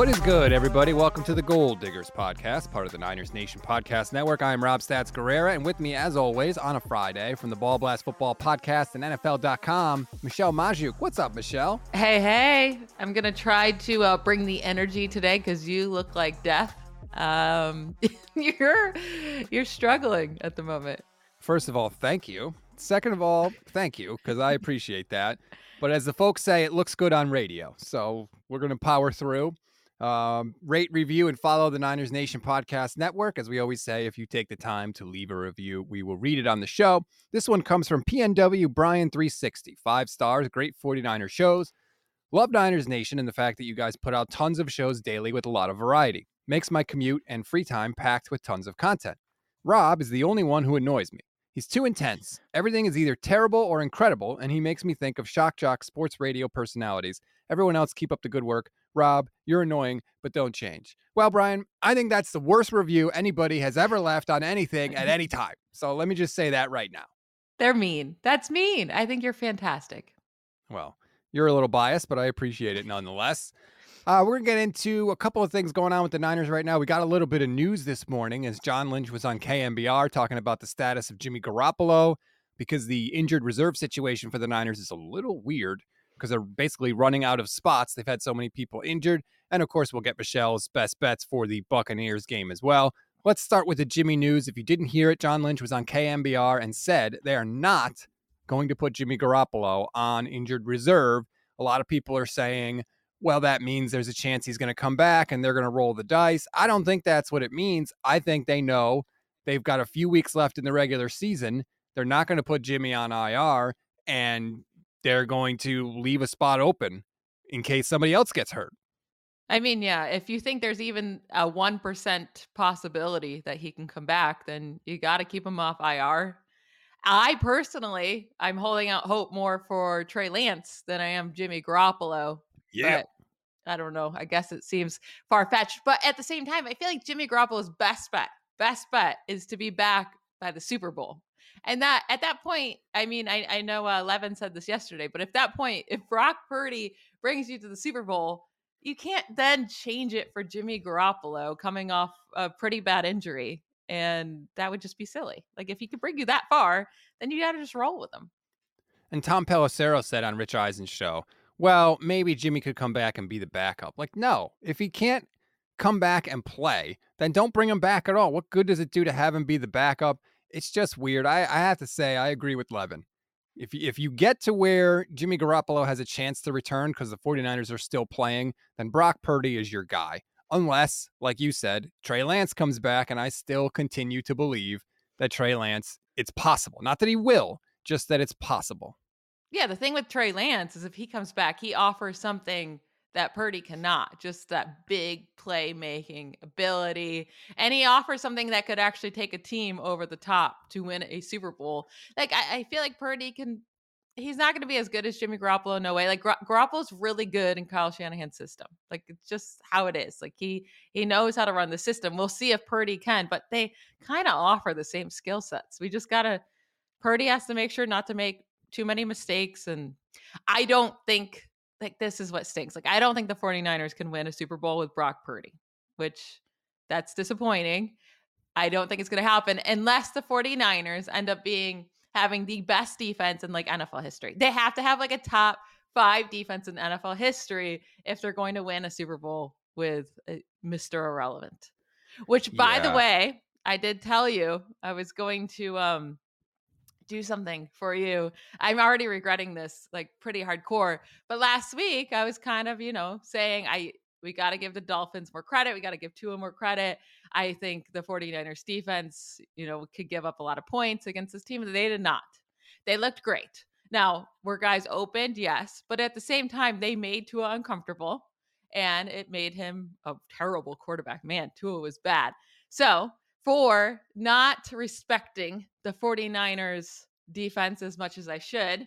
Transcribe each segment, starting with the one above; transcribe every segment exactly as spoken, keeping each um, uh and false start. What is good, everybody? Welcome to the Gold Diggers Podcast, part of the Niners Nation Podcast Network. I am Rob Stats Guerrera, and with me, as always, on a Friday from the Ball Blast Football Podcast and N F L dot com, Michelle Majuk. What's up, Michelle? Hey, hey. I'm going to try to uh, bring the energy today because you look like death. Um, you're you're struggling at the moment. First of all, thank you. Second of all, thank you, because I appreciate that. But as the folks say, it looks good on radio. So we're going to power through. Um, rate, review, and follow the Niners Nation Podcast Network. As we always say, if you take the time to leave a review, we will read it on the show. This one comes from P N W Brian three sixty. Five stars, great forty-niner shows. Love Niners Nation and the fact that you guys put out tons of shows daily with a lot of variety. Makes my commute and free time packed with tons of content. Rob is the only one who annoys me. He's too intense. Everything is either terrible or incredible, and he makes me think of shock jock sports radio personalities. Everyone else, keep up the good work. Rob, you're annoying, but don't change. Well, Brian, I think that's the worst review anybody has ever left on anything at any time. So let me just say that right now. They're mean. That's mean. I think you're fantastic. Well, you're a little biased, but I appreciate it nonetheless. Uh, we're going to get into a couple of things going on with the Niners right now. We got a little bit of news this morning as John Lynch was on K N B R talking about the status of Jimmy Garoppolo because the injured reserve situation for the Niners is a little weird because they're basically running out of spots. They've had so many people injured. And, of course, we'll get Michelle's best bets for the Buccaneers game as well. Let's start with the Jimmy news. If you didn't hear it, John Lynch was on K N B R and said they are not going to put Jimmy Garoppolo on injured reserve. A lot of people are saying, well, that means there's a chance he's going to come back and they're going to roll the dice. I don't think that's what it means. I think they know they've got a few weeks left in the regular season. They're not going to put Jimmy on I R, and they're going to leave a spot open in case somebody else gets hurt. I mean, yeah, if you think there's even a one percent possibility that he can come back, then you got to keep him off I R. I personally, I'm holding out hope more for Trey Lance than I am Jimmy Garoppolo. Yeah. But I don't know. I guess it seems far-fetched. But at the same time, I feel like Jimmy Garoppolo's best bet, best bet is to be back by the Super Bowl. And that at that point, I mean, I, I know uh, Levin said this yesterday, but at that point, if Brock Purdy brings you to the Super Bowl, you can't then change it for Jimmy Garoppolo coming off a pretty bad injury. And that would just be silly. Like, if he could bring you that far, then you got to just roll with him. And Tom Pelissero said on Rich Eisen's show, well, maybe Jimmy could come back and be the backup. Like, no, if he can't come back and play, then don't bring him back at all. What good does it do to have him be the backup? It's just weird. I, I have to say, I agree with Levin. If, if you get to where Jimmy Garoppolo has a chance to return because the forty-niners are still playing, then Brock Purdy is your guy. Unless, like you said, Trey Lance comes back, and I still continue to believe that Trey Lance, it's possible. Not that he will, just that it's possible. Yeah, the thing with Trey Lance is if he comes back, he offers something that Purdy cannot, just that big playmaking ability. And he offers something that could actually take a team over the top to win a Super Bowl. Like, I, I feel like Purdy can, he's not going to be as good as Jimmy Garoppolo. No way. Like, Gar- Garoppolo's really good in Kyle Shanahan's system. Like, it's just how it is. Like, he, he knows how to run the system. We'll see if Purdy can, but they kind of offer the same skill sets. We just got to, Purdy has to make sure not to make too many mistakes. And I don't think, like, this is what stinks. Like, I don't think the forty-niners can win a Super Bowl with Brock Purdy, which that's disappointing. I don't think it's going to happen unless the forty-niners end up being having the best defense in, like, N F L history. They have to have, like, a top five defense in N F L history if they're going to win a Super Bowl with uh, Mister Irrelevant, which, by yeah. the way, I did tell you I was going to um, do something for you. I'm already regretting this, like, pretty hardcore. But last week I was kind of, you know, saying I we got to give the Dolphins more credit. We got to give Tua more credit. I think the forty-niners defense, you know, could give up a lot of points against this team. They did not. They looked great. Now, were guys opened? Yes. But at the same time, they made Tua uncomfortable and it made him a terrible quarterback. Man, Tua was bad. So for not respecting the forty-niners defense as much as I should,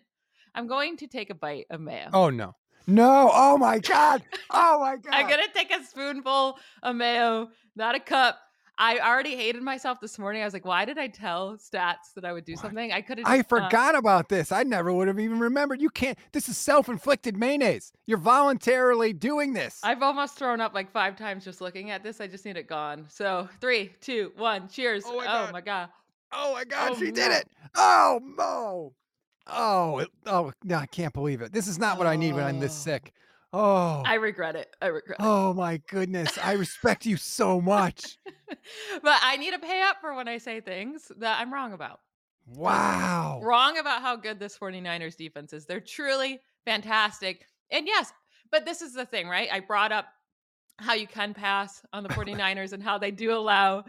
I'm going to take a bite of mayo. Oh, no. No. Oh, my God. Oh, my God. I'm going to take a spoonful of mayo, not a cup. I already hated myself this morning. I was like, why did I tell Stats that I would do what? something? I could have. I forgot uh, about this. I never would have even remembered. You can't. This is self-inflicted mayonnaise. You're voluntarily doing this. I've almost thrown up like five times just looking at this. I just need it gone. So three, two, one, cheers. Oh, my God. Oh, my God. Oh, my God. Oh, she no. did it. Oh, Mo. Oh, it, oh, no, I can't believe it. This is not what oh. I need when I'm this sick. Oh, I regret it. I regret it. Oh my goodness. I respect you so much. But I need to pay up for when I say things that I'm wrong about. Wow. Wrong about how good this 49ers defense is. They're truly fantastic. And yes, but this is the thing, right? I brought up how you can pass on the 49ers and how they do allow,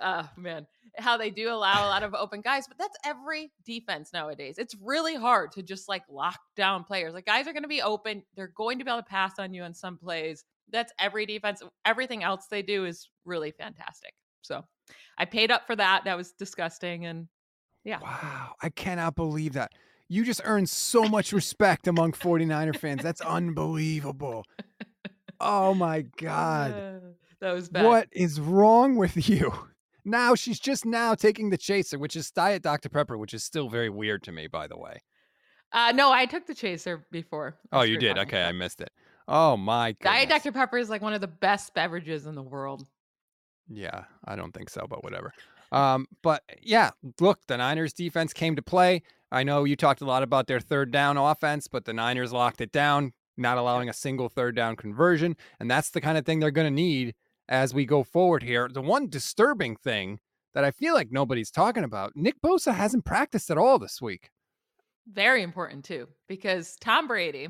uh, man, how they do allow a lot of open guys, but that's every defense nowadays. It's really hard to just like lock down players. Like guys are going to be open. They're going to be able to pass on you on some plays. That's every defense. Everything else they do is really fantastic. So I paid up for that. That was disgusting. And yeah. Wow. I cannot believe that. You just earned so much respect among 49er fans. That's unbelievable. Oh my God. Uh, that was bad. What is wrong with you? Now she's just now taking the chaser, which is Diet Doctor Pepper, which is still very weird to me, by the way. Uh, no, I took the chaser before. Oh, you did? Okay, I missed it. Oh, my God. Diet Doctor Pepper is like one of the best beverages in the world. Yeah, I don't think so, but whatever. Um, but yeah, look, the Niners defense came to play. I know you talked a lot about their third down offense, but the Niners locked it down, not allowing a single third down conversion. And that's the kind of thing they're going to need as we go forward here. The one disturbing thing that I feel like nobody's talking about, Nick Bosa hasn't practiced at all this week. Very important too, because Tom Brady,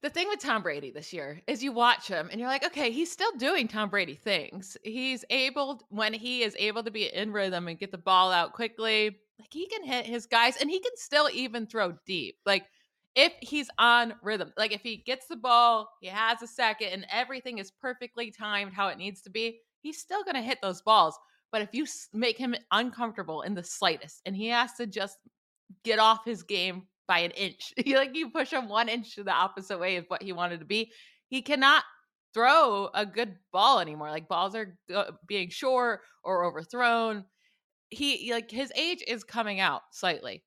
the thing with Tom Brady this year is you watch him and you're like, okay, he's still doing Tom Brady things. He's able, when he is able to be in rhythm and get the ball out quickly, like he can hit his guys and he can still even throw deep. Like if he's on rhythm, like if he gets the ball, he has a second and everything is perfectly timed how it needs to be, he's still going to hit those balls. But if you make him uncomfortable in the slightest and he has to just get off his game by an inch, like you push him one inch to the opposite way of what he wanted to be, he cannot throw a good ball anymore. Like balls are being short or overthrown. He like his age is coming out slightly.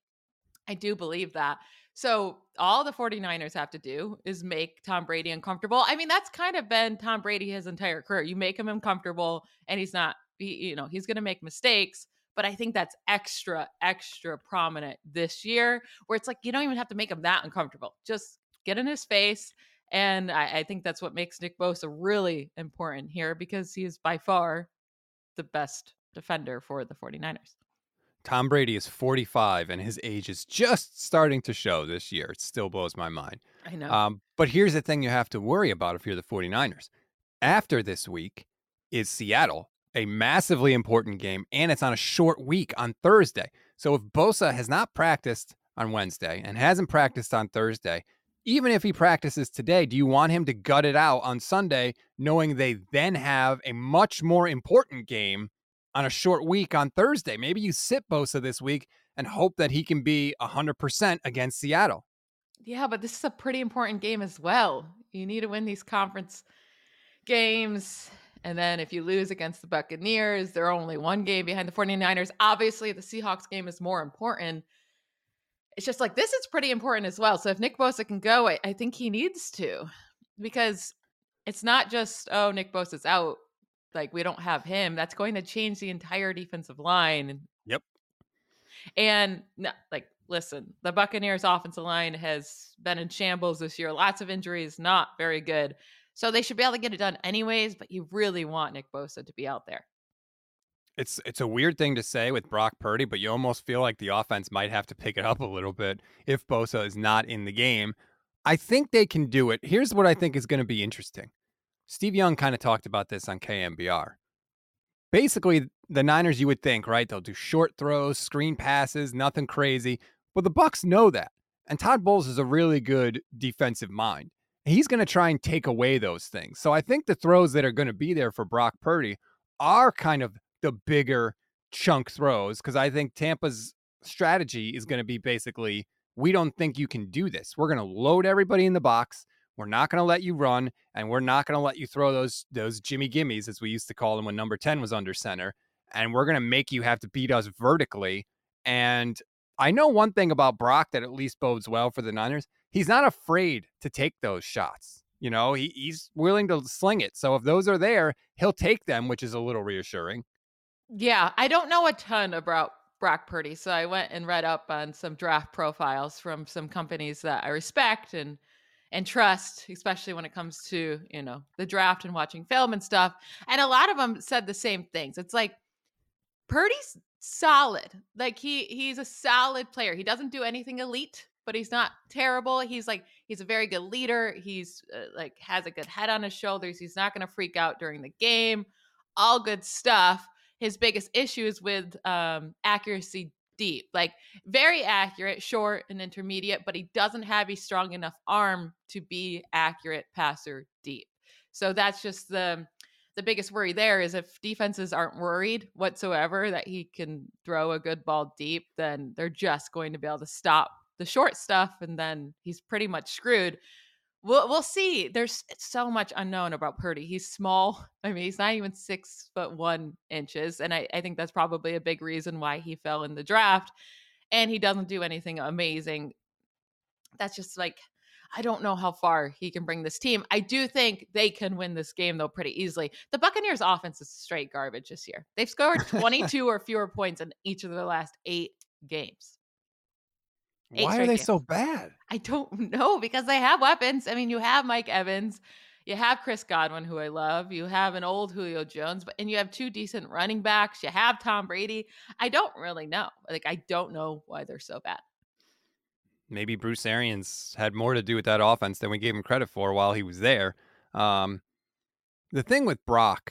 I do believe that. So all the 49ers have to do is make Tom Brady uncomfortable. I mean, that's kind of been Tom Brady his entire career. You make him uncomfortable and he's not, he, you know, he's going to make mistakes, but I think that's extra, extra prominent this year where it's like, you don't even have to make him that uncomfortable. Just get in his face. And I, I think that's what makes Nick Bosa really important here because he is by far the best defender for the 49ers. Tom Brady is forty-five and his age is just starting to show this year. It still blows my mind. I know. Um, but here's the thing you have to worry about if you're the 49ers. After this week is Seattle, a massively important game, and it's on a short week on Thursday. So if Bosa has not practiced on Wednesday and hasn't practiced on Thursday, even if he practices today, do you want him to gut it out on Sunday, knowing they then have a much more important game on a short week on Thursday? Maybe you sit Bosa this week and hope that he can be one hundred percent against Seattle. Yeah, but this is a pretty important game as well. You need to win these conference games. And then if you lose against the Buccaneers, they're only one game behind the 49ers. Obviously, the Seahawks game is more important. It's just like, this is pretty important as well. So if Nick Bosa can go, I, I think he needs to, because it's not just, oh, Nick Bosa's out, like we don't have him. That's going to change the entire defensive line. Yep. And no, like, listen, the Buccaneers offensive line has been in shambles this year. Lots of injuries, not very good. So they should be able to get it done anyways, but you really want Nick Bosa to be out there. It's, it's a weird thing to say with Brock Purdy, but you almost feel like the offense might have to pick it up a little bit if Bosa is not in the game. I think they can do it. Here's what I think is going to be interesting. Steve Young kind of talked about this on K N B R. Basically, the Niners, you would think, right? They'll do short throws, screen passes, nothing crazy. But the Bucs know that. And Todd Bowles is a really good defensive mind. He's going to try and take away those things. So I think the throws that are going to be there for Brock Purdy are kind of the bigger chunk throws, because I think Tampa's strategy is going to be basically, we don't think you can do this. We're going to load everybody in the box. We're not going to let you run, and we're not going to let you throw those those Jimmy Gimmies, as we used to call them when number ten was under center, and we're going to make you have to beat us vertically. And I know one thing about Brock that at least bodes well for the Niners. He's not afraid to take those shots. You know, he, he's willing to sling it. So if those are there, he'll take them, which is a little reassuring. Yeah, I don't know a ton about Brock Purdy, so I went and read up on some draft profiles from some companies that I respect and and trust, especially when it comes to, you know, the draft and watching film and stuff. And a lot of them said the same things. It's like, Purdy's solid. Like he he's a solid player. He doesn't do anything elite, but he's not terrible. He's like, he's a very good leader. He's uh, like has a good head on his shoulders. He's not going to freak out during the game. All good stuff. His biggest issue is with um, accuracy deep, like very accurate, short and intermediate, but he doesn't have a strong enough arm to be accurate passer deep. So that's just the the biggest worry there is if defenses aren't worried whatsoever that he can throw a good ball deep, then they're just going to be able to stop the short stuff. And then he's pretty much screwed. We'll, we'll see. There's so much unknown about Purdy. He's small. I mean, he's not even six foot one inches. And I, I think that's probably a big reason why he fell in the draft, and he doesn't do anything amazing. That's just like, I don't know how far he can bring this team. I do think they can win this game though pretty easily. The Buccaneers offense is straight garbage this year. They've scored twenty-two or fewer points in each of their last eight games. Eight Why are they games. so bad? I don't know, because they have weapons. I mean, you have Mike Evans, you have Chris Godwin, who I love, you have an old Julio Jones, but and you have two decent running backs. You have Tom Brady. I don't really know. Like, I don't know why they're so bad. Maybe Bruce Arians had more to do with that offense than we gave him credit for while he was there. Um, the thing with Brock,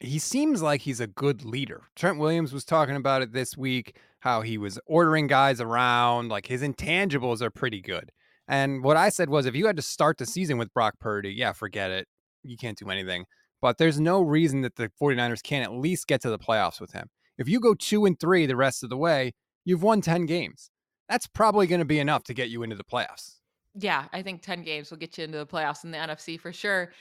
he seems like he's a good leader. Trent Williams was talking about it this week, how he was ordering guys around, like his intangibles are pretty good. And what I said was, if you had to start the season with Brock Purdy, yeah, forget it. You can't do anything. But there's no reason that the 49ers can't at least get to the playoffs with him. If you go two and three the rest of the way, you've won ten games. That's probably going to be enough to get you into the playoffs. Yeah, I think ten games will get you into the playoffs in the N F C for sure.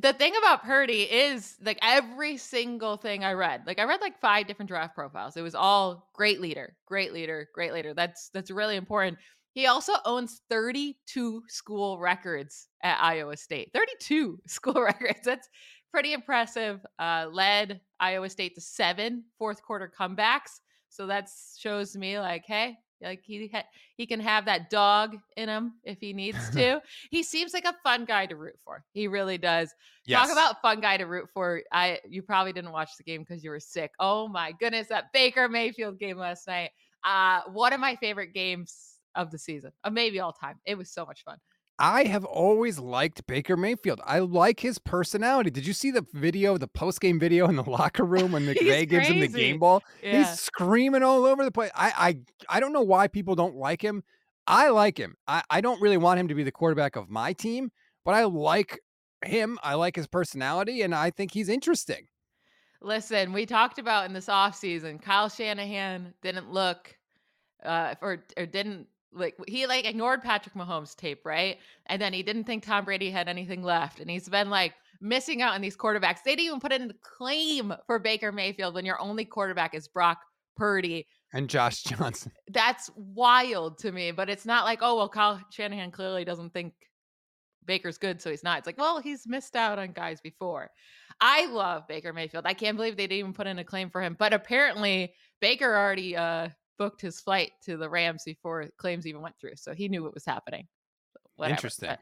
The thing about Purdy is, like, every single thing I read, like I read like five different draft profiles. It was all great leader, great leader, great leader. That's that's really important. He also owns thirty-two school records at Iowa State. thirty-two school records. That's pretty impressive. Uh, led Iowa State to seven fourth quarter comebacks. So that shows me like, hey, Like he ha- he can have that dog in him if he needs to. He seems like a fun guy to root for. He really does. Yes. Talk about fun guy to root for. I you probably didn't watch the game because you were sick. Oh my goodness, that Baker Mayfield game last night. Uh, one of my favorite games of the season, uh, maybe all time. It was so much fun. I have always liked Baker Mayfield. I like his personality. Did you see the video, the post-game video in the locker room when McVay gives him the game ball? Yeah. He's screaming all over the place. I, I I don't know why people don't like him. I like him. I, I don't really want him to be the quarterback of my team, but I like him. I like his personality, and I think he's interesting. Listen, we talked about in this offseason, Kyle Shanahan didn't look uh, or, or didn't Like he like ignored Patrick Mahomes' tape, right? And then he didn't think Tom Brady had anything left. And he's been like missing out on these quarterbacks. They didn't even put in a claim for Baker Mayfield when your only quarterback is Brock Purdy and Josh Johnson. That's wild to me, but it's not like, oh, well, Kyle Shanahan clearly doesn't think Baker's good, so he's not. It's like, well, he's missed out on guys before. I love Baker Mayfield. I can't believe they didn't even put in a claim for him, but apparently Baker already, uh, booked his flight to the Rams before claims even went through. So he knew what was happening. Whatever. Interesting. But,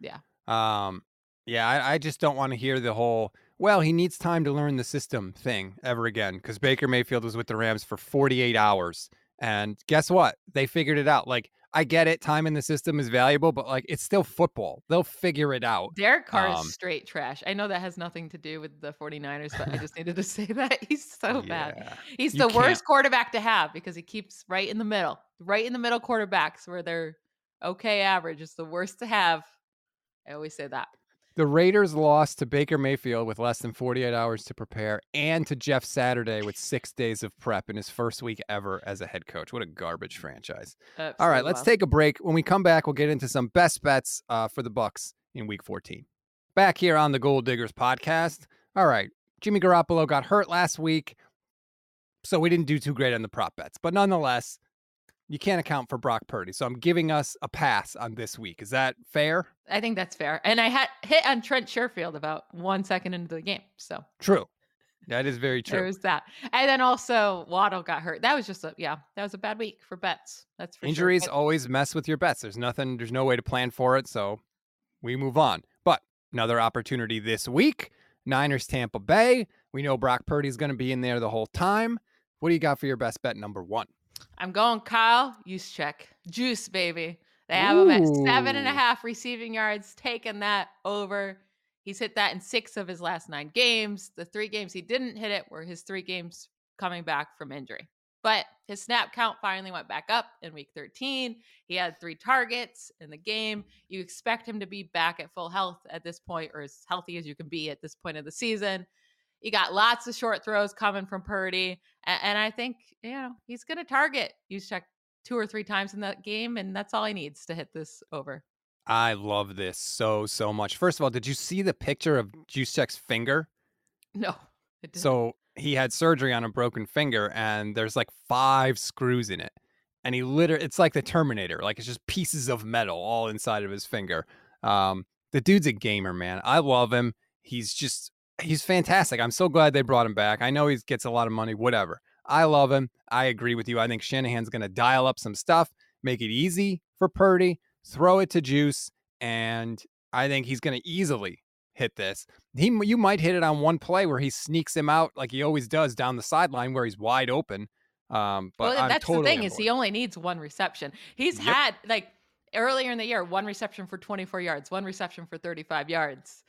yeah. Um, yeah. I, I just don't want to hear the whole, well, he needs time to learn the system thing ever again. Cause Baker Mayfield was with the Rams for forty-eight hours, and guess what? They figured it out. Like, I get it. Time in the system is valuable, but like, it's still football. They'll figure it out. Derek Carr um, is straight trash. I know that has nothing to do with the 49ers, but I just needed to say that he's so yeah, bad. He's the worst quarterback to have because he keeps right in the middle, right in the middle quarterbacks where they're okay. Average is the worst to have. I always say that. The Raiders lost to Baker Mayfield with less than forty-eight hours to prepare and to Jeff Saturday with six days of prep in his first week ever as a head coach. What a garbage franchise. Absolutely. All right, let's take a break. When we come back, we'll get into some best bets uh, for the Bucs in week fourteen. Back here on the Gold Diggers podcast. All right, Jimmy Garoppolo got hurt last week, so we didn't do too great on the prop bets. But nonetheless, you can't account for Brock Purdy. So I'm giving us a pass on this week. Is that fair? I think that's fair. And I had hit on Trent Sherfield about one second into the game. So true. That is very true. There was that. And then also Waddle got hurt. That was just a, yeah, that was a bad week for bets. That's for Injuries sure. always mess with your bets. There's nothing, there's no way to plan for it. So we move on. But another opportunity this week, Niners Tampa Bay. We know Brock Purdy is going to be in there the whole time. What do you got for your best bet number one? I'm going Kyle Juszczyk. Juice, baby. They have Ooh. him at seven and a half receiving yards, taking that over. He's hit that in six of his last nine games. The three games he didn't hit it were his three games coming back from injury. But his snap count finally went back up in week thirteen. He had three targets in the game. You expect him to be back at full health at this point, or as healthy as you can be at this point of the season. You got lots of short throws coming from Purdy. And, and I think, you know, he's going to target Juszczyk two or three times in that game. And that's all he needs to hit this over. I love this so, so much. First of all, did you see the picture of Juszczyk's finger? No, it didn't. So he had surgery on a broken finger and there's like five screws in it. And he literally, it's like the Terminator. Like it's just pieces of metal all inside of his finger. Um, the dude's a gamer, man. I love him. He's just... He's fantastic. I'm so glad they brought him back. I know he gets a lot of money, whatever. I love him. I agree with you. I think Shanahan's going to dial up some stuff, make it easy for Purdy, throw it to Juice, and I think he's going to easily hit this. He, you might hit it on one play where he sneaks him out like he always does down the sideline where he's wide open. Um, but well, that's totally the thing is he only needs one reception. He's yep. had, like, earlier in the year, one reception for twenty-four yards, one reception for thirty-five yards.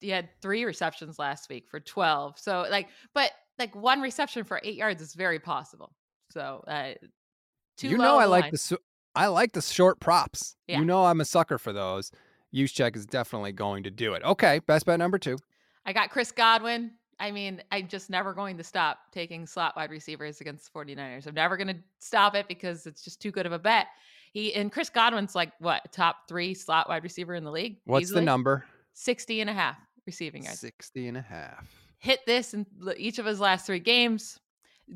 He had three receptions last week for twelve. So like, but like one reception for eight yards is very possible. So uh, too you know, I like line. the, I like the short props, yeah. You know, I'm a sucker for those. Juszczyk is definitely going to do it. Okay. Best bet number two. I got Chris Godwin. I mean, I'm just never going to stop taking slot wide receivers against the forty-niners. I'm never going to stop it because it's just too good of a bet. He and Chris Godwin's like what top three slot wide receiver in the league. What's easily? The number? sixty and a half. Receiving yards. sixty and a half. Hit this in each of his last three games,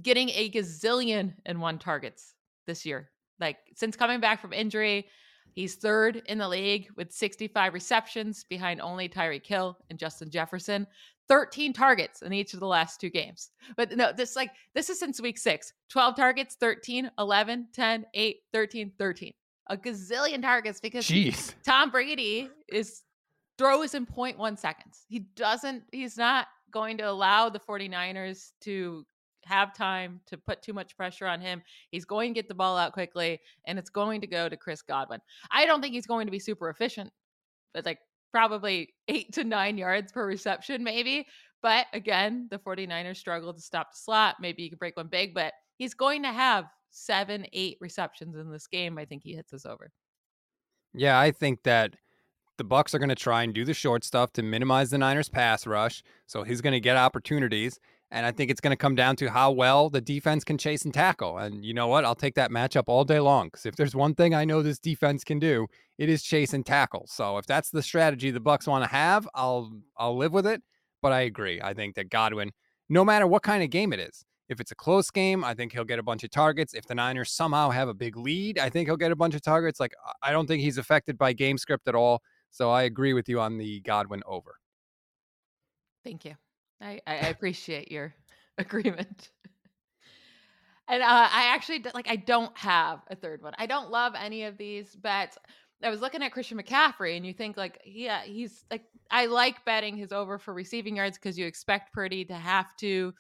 getting a gazillion and one targets this year. Like since coming back from injury, he's third in the league with sixty-five receptions behind only Tyreek Hill and Justin Jefferson, thirteen targets in each of the last two games. But no, this like, this is since week six, twelve targets, thirteen, eleven, ten, eight, thirteen, thirteen, a gazillion targets because Jeez. Tom Brady is throws in zero point one seconds. He doesn't, he's not going to allow the forty-niners to have time to put too much pressure on him. He's going to get the ball out quickly and it's going to go to Chris Godwin. I don't think he's going to be super efficient, but like probably eight to nine yards per reception, maybe. But again, the forty-niners struggle to stop the slot. Maybe you can break one big, but he's going to have seven, eight receptions in this game. I think he hits us over. Yeah, I think that the Bucs are going to try and do the short stuff to minimize the Niners pass rush. So he's going to get opportunities. And I think it's going to come down to how well the defense can chase and tackle. And you know what? I'll take that matchup all day long. Because if there's one thing I know this defense can do, it is chase and tackle. So if that's the strategy the Bucs want to have, I'll, I'll live with it. But I agree. I think that Godwin, no matter what kind of game it is, if it's a close game, I think he'll get a bunch of targets. If the Niners somehow have a big lead, I think he'll get a bunch of targets. Like, I don't think he's affected by game script at all. So I agree with you on the Godwin over. Thank you. I, I appreciate your agreement. And uh, I actually, like, I don't have a third one. I don't love any of these bets. I was looking at Christian McCaffrey and you think like, yeah, he's like, I like betting his over for receiving yards because you expect Purdy to have to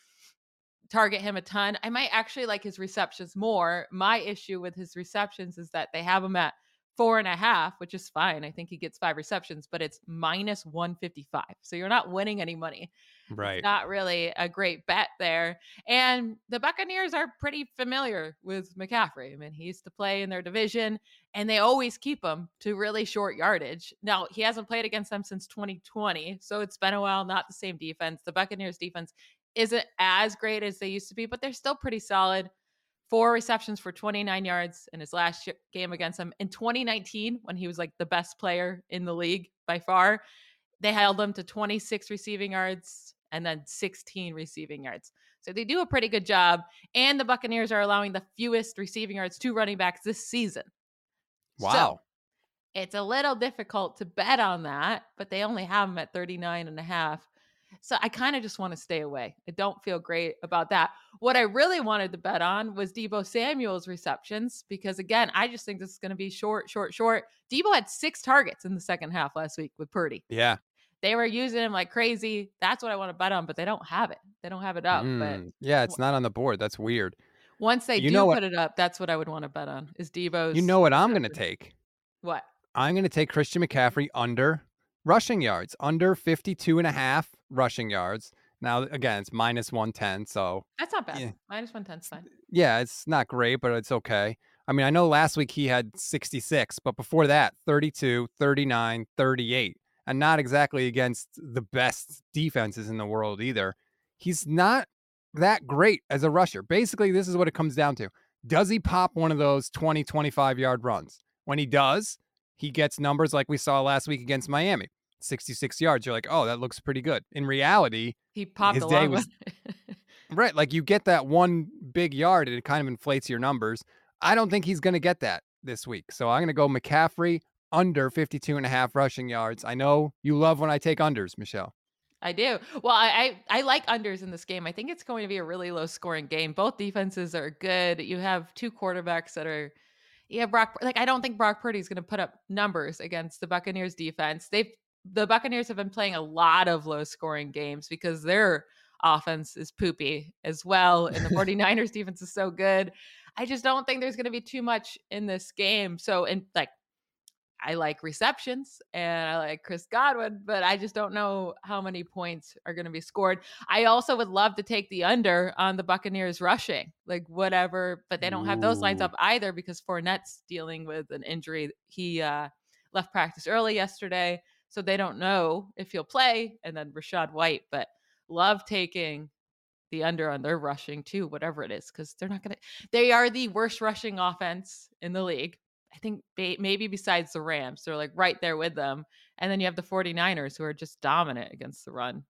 target him a ton. I might actually like his receptions more. My issue with his receptions is that they have him at four and a half, which is fine. I think he gets five receptions, but it's minus one fifty-five. So you're not winning any money. Right. It's not really a great bet there. And the Buccaneers are pretty familiar with McCaffrey. I mean, he used to play in their division and they always keep him to really short yardage. Now, he hasn't played against them since twenty twenty. So it's been a while, not the same defense. The Buccaneers defense isn't as great as they used to be, but they're still pretty solid. Four receptions for twenty-nine yards in his last game against him. In twenty nineteen, when he was like the best player in the league by far, they held him to twenty-six receiving yards and then sixteen receiving yards. So they do a pretty good job. And the Buccaneers are allowing the fewest receiving yards to running backs this season. Wow. So it's a little difficult to bet on that, but they only have him at thirty-nine and a half. So I kind of just want to stay away. I don't feel great about that. What I really wanted to bet on was Deebo Samuel's receptions, because again, I just think this is going to be short, short, short. Deebo had six targets in the second half last week with Purdy. Yeah. They were using him like crazy. That's what I want to bet on, but they don't have it. They don't have it up. Mm, but yeah, it's not on the board. That's weird. Once they you do what, put it up, that's what I would want to bet on is Deebo's. You know what I'm going to take? What? I'm going to take Christian McCaffrey under rushing yards, under fifty-two and a half rushing yards. Now, again, it's minus one ten, so. That's not bad. Yeah. Minus one ten's fine. Yeah, it's not great, but it's okay. I mean, I know last week he had sixty-six, but before that, thirty-two, thirty-nine, thirty-eight, and not exactly against the best defenses in the world either. He's not that great as a rusher. Basically, this is what it comes down to. Does he pop one of those twenty, twenty-five-yard runs? When he does, he gets numbers like we saw last week against Miami. sixty-six yards. You're like, oh, that looks pretty good. In reality, he popped his day was right. Like you get that one big yard and it kind of inflates your numbers. I don't think he's going to get that this week. So I'm going to go McCaffrey under fifty-two and a half rushing yards. I know you love when I take unders, Michelle. I do. Well, I, I, I like unders in this game. I think it's going to be a really low scoring game. Both defenses are good. You have two quarterbacks that are, yeah, Brock, like I don't think Brock Purdy is going to put up numbers against the Buccaneers defense. They've, The Buccaneers have been playing a lot of low-scoring games because their offense is poopy as well, and the 49ers defense is so good. I just don't think there's going to be too much in this game. So, and like, I like receptions, and I like Chris Godwin, but I just don't know how many points are going to be scored. I also would love to take the under on the Buccaneers rushing, like whatever, but they don't Ooh. have those lines up either because Fournette's dealing with an injury. He uh, left practice early yesterday. So they don't know if he'll play. And then Rachaad White, but love taking the under on their rushing too, whatever it is, because they're not going to, they are the worst rushing offense in the league. I think ba- maybe besides the Rams, they're like right there with them. And then you have the 49ers who are just dominant against the run.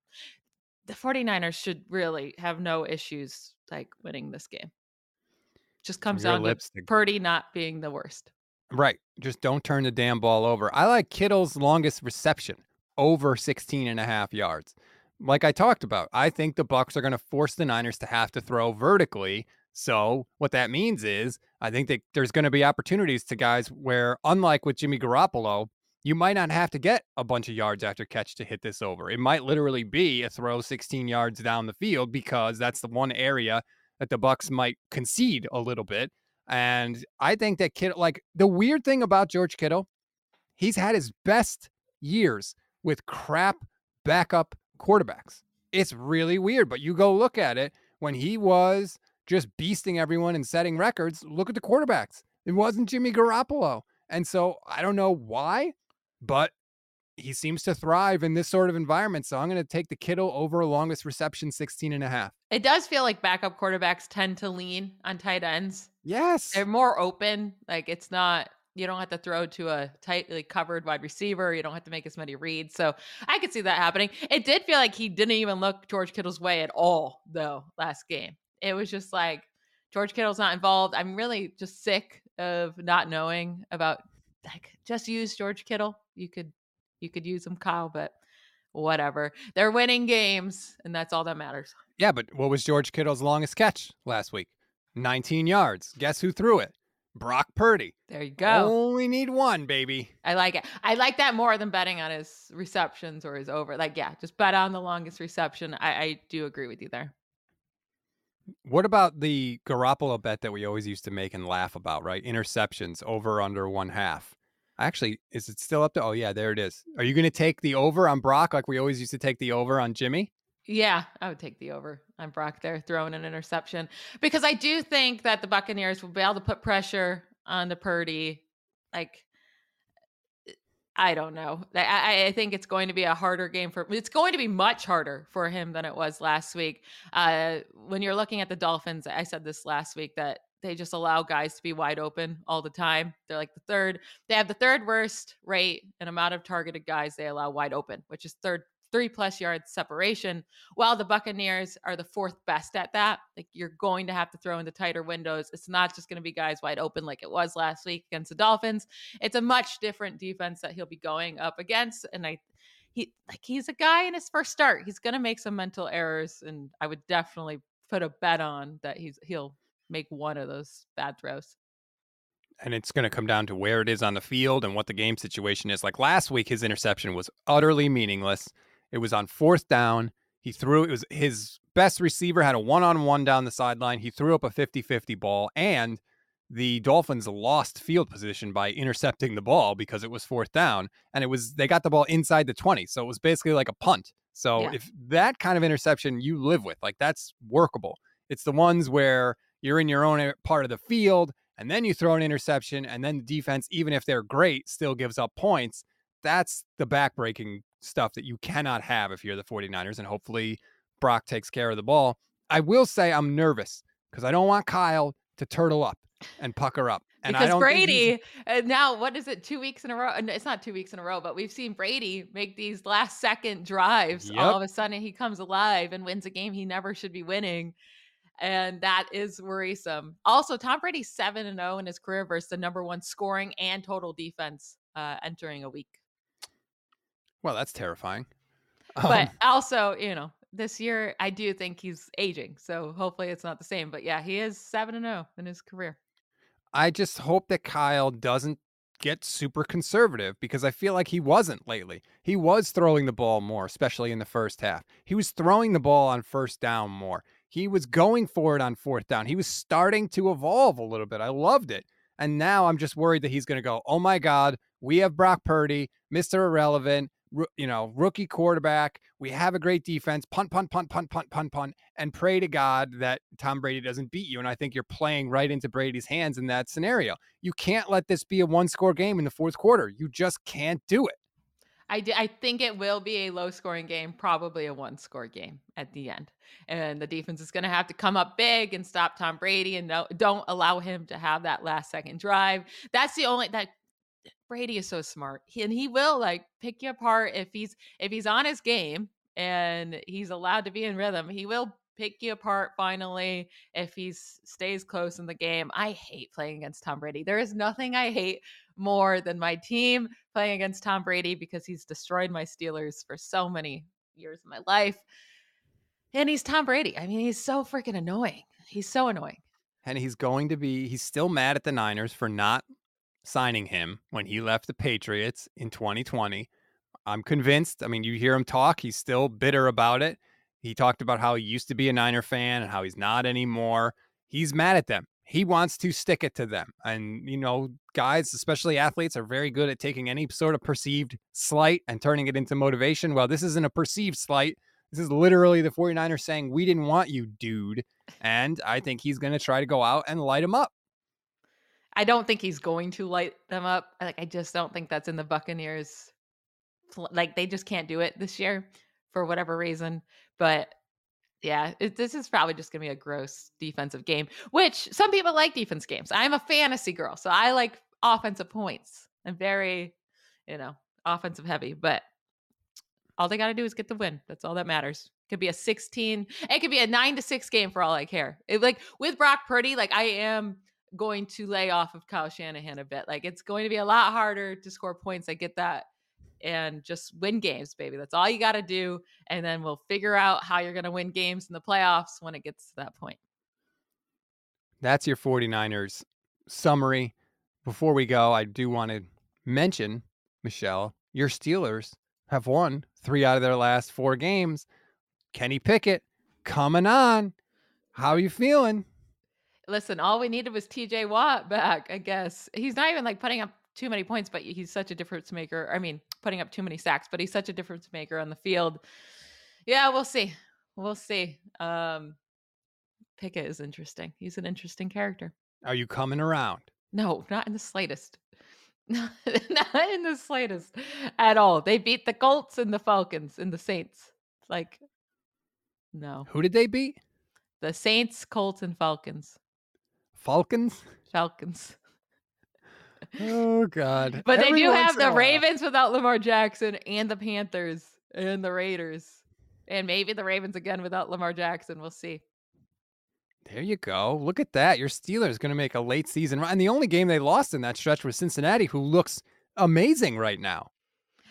The 49ers should really have no issues like winning this game. Just comes down to Purdy not being the worst. Right. Just don't turn the damn ball over. I like Kittle's longest reception over sixteen and a half yards. Like I talked about, I think the Bucs are going to force the Niners to have to throw vertically. So what that means is I think that there's going to be opportunities to guys where, unlike with Jimmy Garoppolo, you might not have to get a bunch of yards after catch to hit this over. It might literally be a throw sixteen yards down the field because that's the one area that the Bucs might concede a little bit. And I think that Kittle, like the weird thing about George Kittle, he's had his best years with crap backup quarterbacks. It's really weird, but you go look at it when he was just beasting everyone and setting records. Look at the quarterbacks. It wasn't Jimmy Garoppolo. And so I don't know why, but he seems to thrive in this sort of environment. So I'm going to take the Kittle over longest reception, sixteen and a half. It does feel like backup quarterbacks tend to lean on tight ends. Yes. They're more open. Like it's not, you don't have to throw to a tightly covered wide receiver. You don't have to make as many reads. So I could see that happening. It did feel like he didn't even look George Kittle's way at all though. Last game. It was just like George Kittle's not involved. I'm really just sick of not knowing about like, just use George Kittle. You could, You could use them, Kyle, but whatever. They're winning games, and that's all that matters. Yeah, but what was George Kittle's longest catch last week? nineteen yards. Guess who threw it? Brock Purdy. There you go. Only need one, baby. I like it. I like that more than betting on his receptions or his over. Like, yeah, just bet on the longest reception. I, I do agree with you there. What about the Garoppolo bet that we always used to make and laugh about, right? Interceptions over under one half. Actually, is it still up to? Oh, yeah, there it is. Are you going to take the over on Brock like we always used to take the over on Jimmy? Yeah, I would take the over on Brock there, throwing an interception, because I do think that the Buccaneers will be able to put pressure on the Purdy. Like, I don't know. I, I think it's going to be a harder game for, it's going to be much harder for him than it was last week. Uh, when you're looking at the Dolphins, I said this last week that they just allow guys to be wide open all the time. They're like the third, they have the third worst rate and amount of targeted guys they allow wide open, which is third, three plus yards separation, while the Buccaneers are the fourth best at that. Like, you're going to have to throw into tighter windows. It's not just going to be guys wide open like it was last week against the Dolphins. It's a much different defense that he'll be going up against. And I, he, like, he's a guy in his first start. He's going to make some mental errors, and I would definitely put a bet on that he's he'll make one of those bad throws. And it's going to come down to where it is on the field and what the game situation is. Like last week, his interception was utterly meaningless. It was on fourth down. He threw, it was his best receiver had a one-on-one down the sideline. He threw up a fifty-fifty ball, and the Dolphins lost field position by intercepting the ball because it was fourth down, and it was, they got the ball inside the twenty. So it was basically like a punt. So yeah. If that kind of interception you live with, like, that's workable. It's the ones where you're in your own part of the field and then you throw an interception, and then the defense, even if they're great, still gives up points. That's the backbreaking stuff that you cannot have if you're the 49ers, and hopefully Brock takes care of the ball. I will say I'm nervous because I don't want Kyle to turtle up and pucker up. And because I don't Brady think now, what is it? Two weeks in a row. It's not two weeks in a row, but we've seen Brady make these last second drives. Yep. All of a sudden he comes alive and wins a game he never should be winning. And that is worrisome. Also, Tom Brady seven and zero in his career versus the number one scoring and total defense uh, entering a week. Well, that's terrifying. But um, also, you know, this year, I do think he's aging. So hopefully it's not the same. But yeah, he is seven and oh in his career. I just hope that Kyle doesn't get super conservative, because I feel like he wasn't lately. He was throwing the ball more, especially in the first half. He was throwing the ball on first down more. He was going for it on fourth down. He was starting to evolve a little bit. I loved it. And now I'm just worried that he's going to go, oh my God, we have Brock Purdy, Mister Irrelevant, you know, rookie quarterback. We have a great defense. Punt, punt, punt, punt, punt, punt, punt, and pray to God that Tom Brady doesn't beat you. And I think you're playing right into Brady's hands in that scenario. You can't let this be a one-score game in the fourth quarter. You just can't do it. I, d- I think it will be a low-scoring game, probably a one-score game at the end. And the defense is going to have to come up big and stop Tom Brady, and no, don't allow him to have that last-second drive. That's the only – that. Brady is so smart, he, and he will like pick you apart if he's if he's on his game and he's allowed to be in rhythm. He will pick you apart finally if he stays close in the game. I hate playing against Tom Brady. There is nothing I hate more than my team playing against Tom Brady, because he's destroyed my Steelers for so many years of my life. And he's Tom Brady. I mean, he's so freaking annoying. He's so annoying. And he's going to be, he's still mad at the Niners for not signing him when he left the Patriots in twenty twenty. I'm convinced. I mean, you hear him talk. He's still bitter about it. He talked about how he used to be a Niner fan and how he's not anymore. He's mad at them. He wants to stick it to them. And, you know, guys, especially athletes, are very good at taking any sort of perceived slight and turning it into motivation. Well, this isn't a perceived slight. This is literally the 49ers saying, we didn't want you, dude. And I think he's going to try to go out and light him up. I don't think he's going to light them up. Like, I just don't think that's in the Buccaneers. Like, they just can't do it this year for whatever reason. But yeah, it, this is probably just going to be a gross defensive game, which some people like defense games. I'm a fantasy girl, so I like offensive points. I'm very, you know, offensive heavy, but all they got to do is get the win. That's all that matters. Could be a sixteen. It could be a nine to six game for all I care. It, like with Brock Purdy, like I am going to lay off of Kyle Shanahan a bit. Like, it's going to be a lot harder to score points. I get that. And just win games, baby. That's all you got to do. And then we'll figure out how you're going to win games in the playoffs when it gets to that point. That's your 49ers summary. Before we go, I do want to mention, Michelle, your Steelers have won three out of their last four games. Kenny Pickett coming on. How are you feeling? Listen, all we needed was T J Watt back, I guess. He's not even like putting up too many points, but he's such a difference maker. I mean, putting up too many sacks, but he's such a difference maker on the field. Yeah, we'll see. We'll see. Um, Pickett is interesting. He's an interesting character. Are you coming around? No, not in the slightest. Not in the slightest at all. They beat the Colts and the Falcons and the Saints. Like, no. Who did they beat? The Saints, Colts, and Falcons. Falcons? Falcons. Oh, God. But Every they do have the Ravens without Lamar Jackson and the Panthers and the Raiders. And maybe the Ravens again without Lamar Jackson. We'll see. There you go. Look at that. Your Steelers going to make a late season run. And the only game they lost in that stretch was Cincinnati, who looks amazing right now.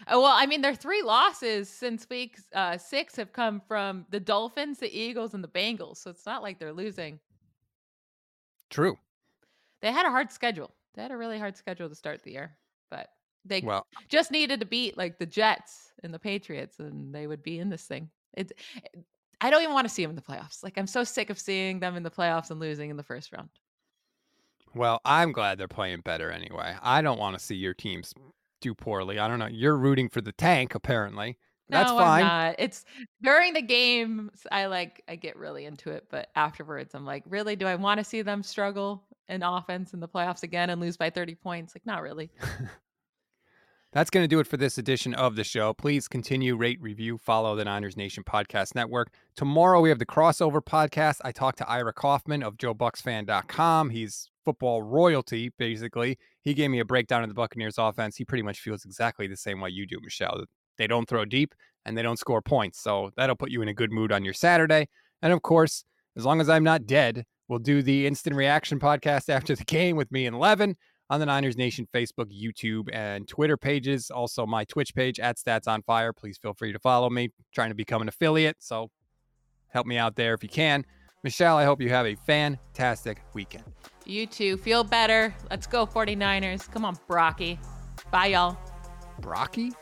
Oh, well, I mean, their three losses since week uh, six have come from the Dolphins, the Eagles, and the Bengals. So it's not like they're losing. True. They had a hard schedule. They had a really hard schedule to start the year, but they well, just needed to beat like the Jets and the Patriots, and they would be in this thing. It's, I don't even want to see them in the playoffs. Like, I'm so sick of seeing them in the playoffs and losing in the first round. Well, I'm glad they're playing better anyway. I don't want to see your teams do poorly. I don't know. You're rooting for the tank, apparently. That's no, fine. I'm not. It's during the game. I like, I get really into it, but afterwards I'm like, really, do I want to see them struggle in offense in the playoffs again and lose by thirty points? Like, not really. That's going to do it for this edition of the show. Please continue, rate, review, follow the Niners Nation Podcast Network. Tomorrow we have the crossover podcast. I talked to Ira Kaufman of joe bucks fan dot com. He's football royalty, basically. He gave me a breakdown of the Buccaneers offense. He pretty much feels exactly the same way you do, Michelle. They don't throw deep and they don't score points. So that'll put you in a good mood on your Saturday. And of course, as long as I'm not dead, we'll do the instant reaction podcast after the game with me and Levin on the Niners Nation Facebook, YouTube, and Twitter pages. Also my Twitch page at Stats on Fire. Please feel free to follow me. I'm trying to become an affiliate. So help me out there if you can. Michelle, I hope you have a fantastic weekend. You too. Feel better. Let's go, forty-niners. Come on, Brocky. Bye, y'all. Brocky?